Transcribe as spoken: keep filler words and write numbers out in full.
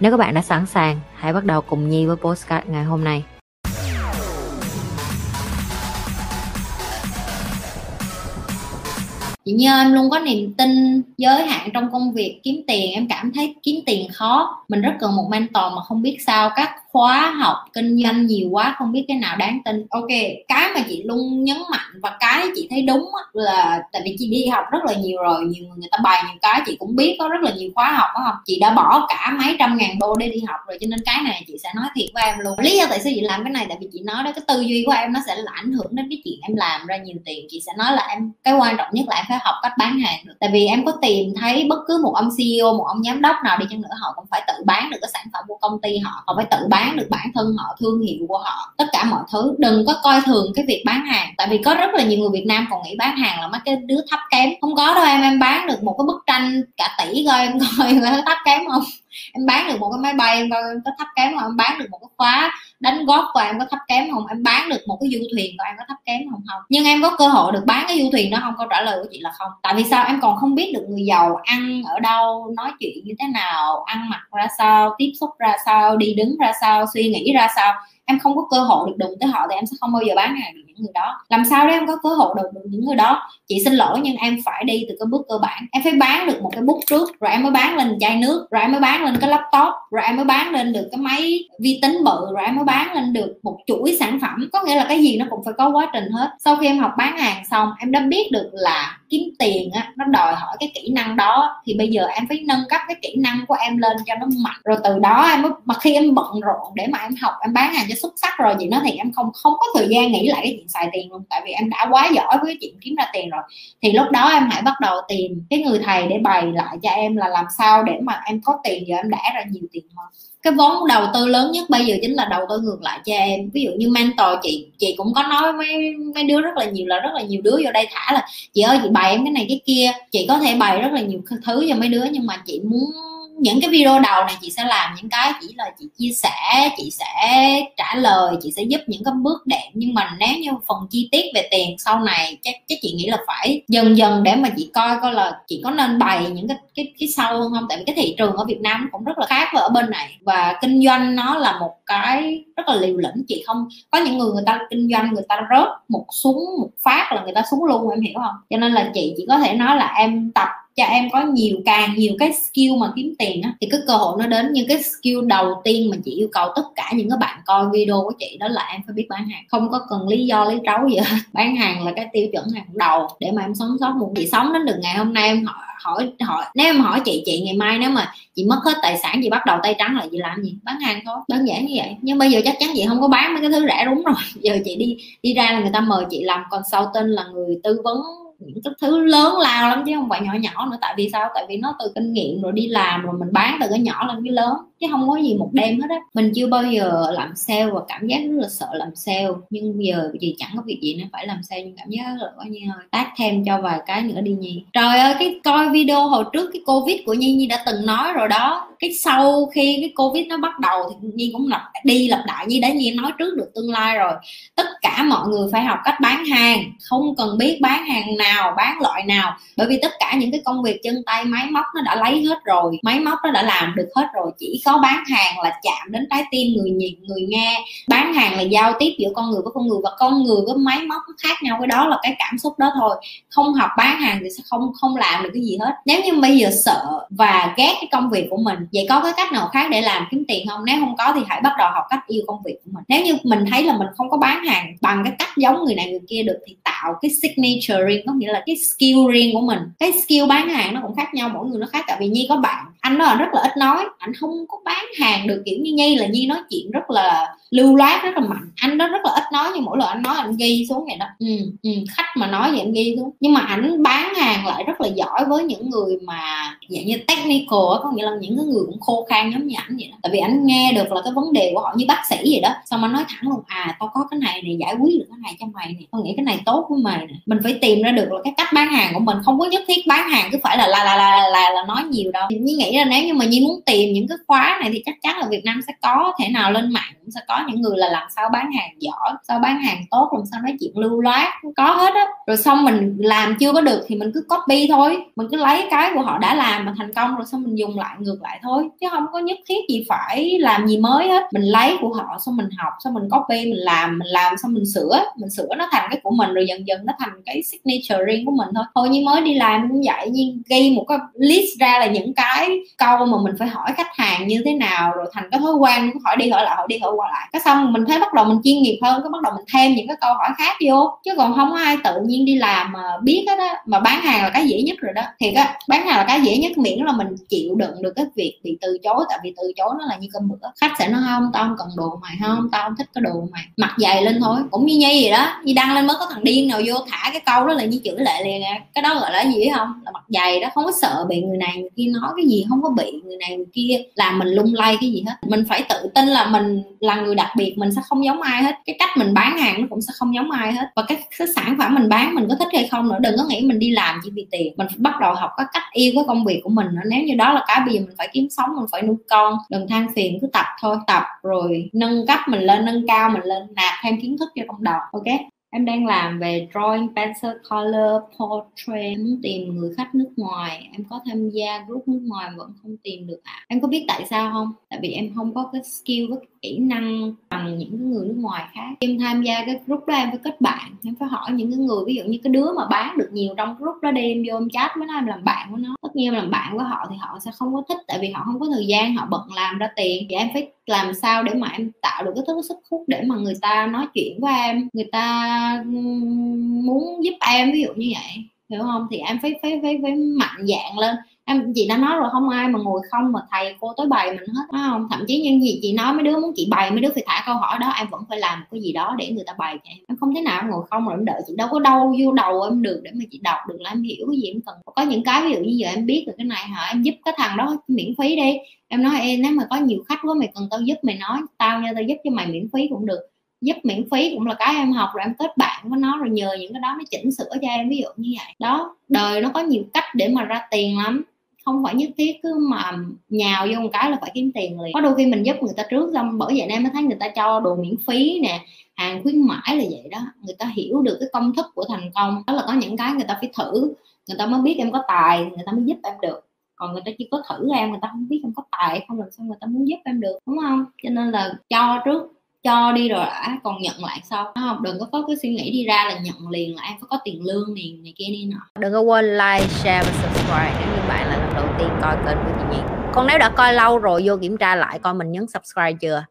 Nếu các bạn đã sẵn sàng, hãy bắt đầu cùng Nhi với podcast ngày hôm nay. Chị Như, em luôn có niềm tin giới hạn trong công việc kiếm tiền. Em cảm thấy kiếm tiền khó. Mình rất cần một mentor mà không biết sao các khóa học kinh doanh nhiều quá, không biết cái nào đáng tin. Ok, cái mà chị luôn nhấn mạnh và cái chị thấy đúng là tại vì chị đi học rất là nhiều rồi, nhiều người ta bày nhiều cái chị cũng biết, có rất là nhiều khóa học đó không? Chị đã bỏ cả mấy trăm ngàn đô để đi học rồi, cho nên cái này chị sẽ nói thiệt với em luôn. Lý do tại sao chị làm cái này tại vì chị nói đó, cái tư duy của em nó sẽ là ảnh hưởng đến cái chuyện em làm ra nhiều tiền. Chị sẽ nói là em, cái quan trọng nhất là em phải học cách bán hàng được. Tại vì em có tìm thấy bất cứ một ông xê e ô, một ông giám đốc nào đi chăng nữa, họ cũng phải tự bán được cái sản phẩm của công ty họ, họ phải tự bán bán được bản thân họ, thương hiệu của họ, tất cả mọi thứ. Đừng có coi thường cái việc bán hàng, tại vì có rất là nhiều người Việt Nam còn nghĩ bán hàng là mấy cái đứa thấp kém. Không có đâu em, em bán được một cái bức tranh cả tỷ coi em coi là thấp kém không, em bán được một cái máy bay em coi em có thấp kém không, em bán được một cái khóa đánh góp và em có thấp kém không, em bán được một cái du thuyền và em có thấp kém không không. Nhưng em có cơ hội được bán cái du thuyền đó không? Câu trả lời của chị là không. Tại vì sao? Em còn không biết được người giàu ăn ở đâu, nói chuyện như thế nào, ăn mặc ra sao, tiếp xúc ra sao, đi đứng ra sao, suy nghĩ ra sao. Em không có cơ hội được đụng tới họ thì em sẽ không bao giờ bán hàng được những người đó. Làm sao để em có cơ hội được đụng những người đó? Chị xin lỗi nhưng em phải đi từ cái bước cơ bản. Em phải bán được một cái bút trước, rồi em mới bán lên chai nước, rồi em mới bán lên cái laptop, rồi em mới bán lên được cái máy vi tính bự, rồi em mới bán lên được một chuỗi sản phẩm. Có nghĩa là cái gì nó cũng phải có quá trình hết. Sau khi em học bán hàng xong, em đã biết được là kiếm tiền á, nó đòi hỏi cái kỹ năng đó, thì bây giờ em phải nâng cấp cái kỹ năng của em lên cho nó mạnh. Rồi từ đó em mới, mà khi em bận rộn để mà em học, em bán hàng cho xuất sắc rồi, chị nói thì em không không có thời gian nghĩ lại cái chuyện xài tiền luôn, tại vì em đã quá giỏi với cái chuyện kiếm ra tiền rồi. Thì lúc đó em hãy bắt đầu tìm cái người thầy để bày lại cho em là làm sao để mà em có tiền, giờ em đẻ ra nhiều tiền hơn. Cái vốn đầu tư lớn nhất bây giờ chính là đầu tư ngược lại cho em. Ví dụ như mentor chị, chị cũng có nói mấy mấy đứa rất là nhiều, là rất là nhiều đứa vô đây thả là chị ơi chị bày em cái này cái kia, chị có thể bày rất là nhiều thứ cho mấy đứa, nhưng mà chị muốn những cái video đầu này chị sẽ làm những cái chỉ là chị chia sẻ, chị sẽ trả lời, chị sẽ giúp những cái bước đệm. Nhưng mà nếu như phần chi tiết về tiền sau này chắc chắc chị nghĩ là phải dần dần để mà chị coi coi là chị có nên bày những cái cái cái sâu hơn không, tại vì cái thị trường ở Việt Nam cũng rất là khác với ở bên này, và kinh doanh nó là một cái rất là liều lĩnh. Chị không có những người người ta kinh doanh người ta rớt một xuống một phát là người ta xuống luôn, em hiểu không? Cho nên là chị chỉ có thể nói là em tập cho em có nhiều, càng nhiều cái skill mà kiếm tiền á, thì cái cơ hội nó đến. Nhưng cái skill đầu tiên mà chị yêu cầu tất cả những cái bạn coi video của chị đó là em phải biết bán hàng, không có cần lý do lý trấu gì hết. Bán hàng là cái tiêu chuẩn hàng đầu để mà em sống sót một chị sống đến được ngày hôm nay. Em hỏi, hỏi hỏi nếu em hỏi chị chị ngày mai nếu mà chị mất hết tài sản, chị bắt đầu tay trắng là chị làm gì? Bán hàng thôi, đơn giản như vậy. Nhưng bây giờ chắc chắn chị không có bán mấy cái thứ rẻ đúng rồi. Giờ chị đi đi ra là người ta mời chị làm consultant, là người tư vấn những cái thứ lớn lao lắm chứ không phải nhỏ nhỏ nữa. Tại vì sao? Tại vì nó từ kinh nghiệm rồi đi làm rồi mình bán từ cái nhỏ lên cái lớn, chứ không có gì một đêm hết á. Mình chưa bao giờ làm sale và cảm giác rất là sợ làm sale, nhưng giờ chị chẳng có việc gì nên phải làm sale, nhưng cảm giác rất là bao nhiêu thôi. Tác thêm cho vài cái nữa đi Nhi. Trời ơi, cái coi video hồi trước cái Covid của Nhi, Nhi đã từng nói rồi đó. Cái sau khi cái Covid nó bắt đầu thì Nhi cũng lặp đi lặp lại, Nhi đã Nhi nói trước được tương lai rồi. Tất cả mọi người phải học cách bán hàng, không cần biết bán hàng nào, bán loại nào, bởi vì tất cả những cái công việc chân tay máy móc nó đã lấy hết rồi, máy móc nó đã làm được hết rồi. Chỉ có bán hàng là chạm đến trái tim người nhìn người nghe, bán hàng là giao tiếp giữa con người với con người, và con người với máy móc nó khác nhau, cái đó là cái cảm xúc đó thôi. Không học bán hàng thì sẽ không không làm được cái gì hết. Nếu như bây giờ sợ và ghét cái công việc của mình, vậy có cái cách nào khác để làm kiếm tiền không? Nếu không có thì hãy bắt đầu học cách yêu công việc của mình. Nếu như mình thấy là mình không có bán hàng bằng cái cách giống người này người kia được thì tạo cái signature riêng, có nghĩa là cái skill riêng của mình. Cái skill bán hàng nó cũng khác nhau, mỗi người nó khác. Tại vì Nhi có bạn, anh đó là rất là ít nói, anh không có bán hàng được kiểu như Nhi, là Nhi nói chuyện rất là lưu loát rất là mạnh. Anh đó rất là ít nói nhưng mỗi lần anh nói anh ghi xuống vậy đó. Ừ, ừ, khách mà nói vậy anh ghi xuống. Nhưng mà ảnh bán hàng lại rất là giỏi với những người mà dạng như technical, có nghĩa là những cái người cũng khô khan giống như ảnh vậy đó. Tại vì ảnh nghe được là cái vấn đề của họ như bác sĩ vậy đó, xong anh nói thẳng luôn, à tao có cái này này giải quyết được cái này cho mày nè, tao nghĩ cái này tốt với mày nè. Mình phải tìm ra được là cái cách bán hàng của mình, không có nhất thiết bán hàng cứ phải là la la la la là nói nhiều đâu. Nhi nghĩ là nếu như mà Nhi muốn tìm những cái khóa này thì chắc chắn là Việt Nam sẽ có, thể nào lên mạng cũng sẽ có những người là làm sao bán hàng giỏi, sao bán hàng tốt, làm sao nói chuyện lưu loát, có hết á. Rồi xong mình làm chưa có được thì mình cứ copy thôi, mình cứ lấy cái của họ đã làm mà thành công rồi xong mình dùng lại ngược lại thôi, chứ không có nhất thiết gì phải làm gì mới hết. Mình lấy của họ xong mình học, xong mình copy, mình làm mình làm xong mình sửa, mình sửa nó thành cái của mình, rồi dần dần nó thành cái signature riêng của mình thôi. Thôi như mới đi làm cũng vậy, như ghi một cái list ra là những cái câu mà mình phải hỏi khách hàng như thế nào, rồi thành cái thói quen hỏi đi hỏi lại hỏi đi hỏi lại. Cái xong mình thấy bắt đầu mình chuyên nghiệp hơn, cái bắt đầu mình thêm những cái câu hỏi khác vô, chứ còn không có ai tự nhiên đi làm mà biết hết á. Mà bán hàng là cái dễ nhất rồi đó, thiệt á, bán hàng là cái dễ nhất, miễn là mình chịu đựng được cái việc bị từ chối. Tại vì từ chối nó là như cơm bữa, khách sẽ nói không, tao không cần đồ mày, không, tao không thích cái đồ mày, mặc dày lên thôi. Cũng như Nhi vậy đó, Nhi đăng lên mới có thằng điên nào vô thả cái câu đó là Nhi chửi lại liền à. Cái đó gọi là gì biết không, là mặc dày đó, không có sợ bị người này người kia nói cái gì, không có bị người này người kia làm mình lung lay cái gì hết. Mình phải tự tin là mình là người đặc biệt, mình sẽ không giống ai hết, cái cách mình bán hàng nó cũng sẽ không giống ai hết, và cái, cái sản phẩm mình bán mình có thích hay không nữa. Đừng có nghĩ mình đi làm chỉ vì tiền, mình phải bắt đầu học cái cách yêu cái công việc của mình nữa. Nếu như đó là cái bây giờ mình phải kiếm sống, mình phải nuôi con, đừng than phiền, cứ tập thôi, tập rồi nâng cấp mình lên, nâng cao mình lên, nạp thêm kiến thức cho cộng đồng. Ok, em đang làm về drawing, pencil, color, portrait, muốn tìm người khách nước ngoài. Em có tham gia group nước ngoài vẫn không tìm được ạ. À, em có biết tại sao không? Tại vì em không có cái skill, cái kỹ năng bằng những người nước ngoài khác. Em tham gia cái group đó em phải kết bạn, em phải hỏi những cái người, ví dụ như cái đứa mà bán được nhiều trong group đó đi, em vô em chat với nó, em làm bạn với nó. Tất nhiên em làm bạn với họ thì họ sẽ không có thích, tại vì họ không có thời gian, họ bận làm ra tiền. Thì em phải làm sao để mà em tạo được cái thứ sức hút để mà người ta nói chuyện với em, người ta muốn giúp em, ví dụ như vậy, hiểu không? Thì em phải phải phải, phải mạnh dạn lên. Em, chị đã nói rồi, không ai mà ngồi không mà thầy cô tới bày mình hết, đúng không? Thậm chí những gì chị nói mấy đứa muốn chị bày, mấy đứa phải thả câu hỏi đó, em vẫn phải làm một cái gì đó để người ta bày cho em. Em không thể nào em ngồi không rồi em đợi, chị đâu có đâu vô đầu em được để mà chị đọc được là em hiểu cái gì em cần. Có những cái ví dụ như giờ em biết được cái này hả, em giúp cái thằng đó miễn phí đi, em nói em nếu mà có nhiều khách quá mày cần tao giúp, mày nói tao nha, tao giúp cho mày miễn phí cũng được. Giúp miễn phí cũng là cái em học rồi, em kết bạn với nó, rồi nhờ những cái đó nó chỉnh sửa cho em, ví dụ như vậy đó. Đời nó có nhiều cách để mà ra tiền lắm, không phải nhất thiết cứ mà nhào vô một cái là phải kiếm tiền liền. Có đôi khi mình giúp người ta trước, xong bởi vậy em mới thấy người ta cho đồ miễn phí nè, hàng khuyến mãi là vậy đó, người ta hiểu được cái công thức của thành công. Đó là có những cái người ta phải thử, người ta mới biết em có tài, người ta mới giúp em được. Còn người ta chỉ có thử em, người ta không biết em có tài không, làm sao người ta muốn giúp em được, đúng không? Cho nên là cho trước, cho đi rồi đã, còn nhận lại sau. Không, đừng có có cái suy nghĩ đi ra là nhận liền là em phải có tiền lương liền này kia đi nọ. Đừng có quên like, share và subscribe nếu như bạn là lần đầu tiên coi kênh của chị Nhi. Còn nếu đã coi lâu rồi vô kiểm tra lại coi mình nhấn subscribe chưa.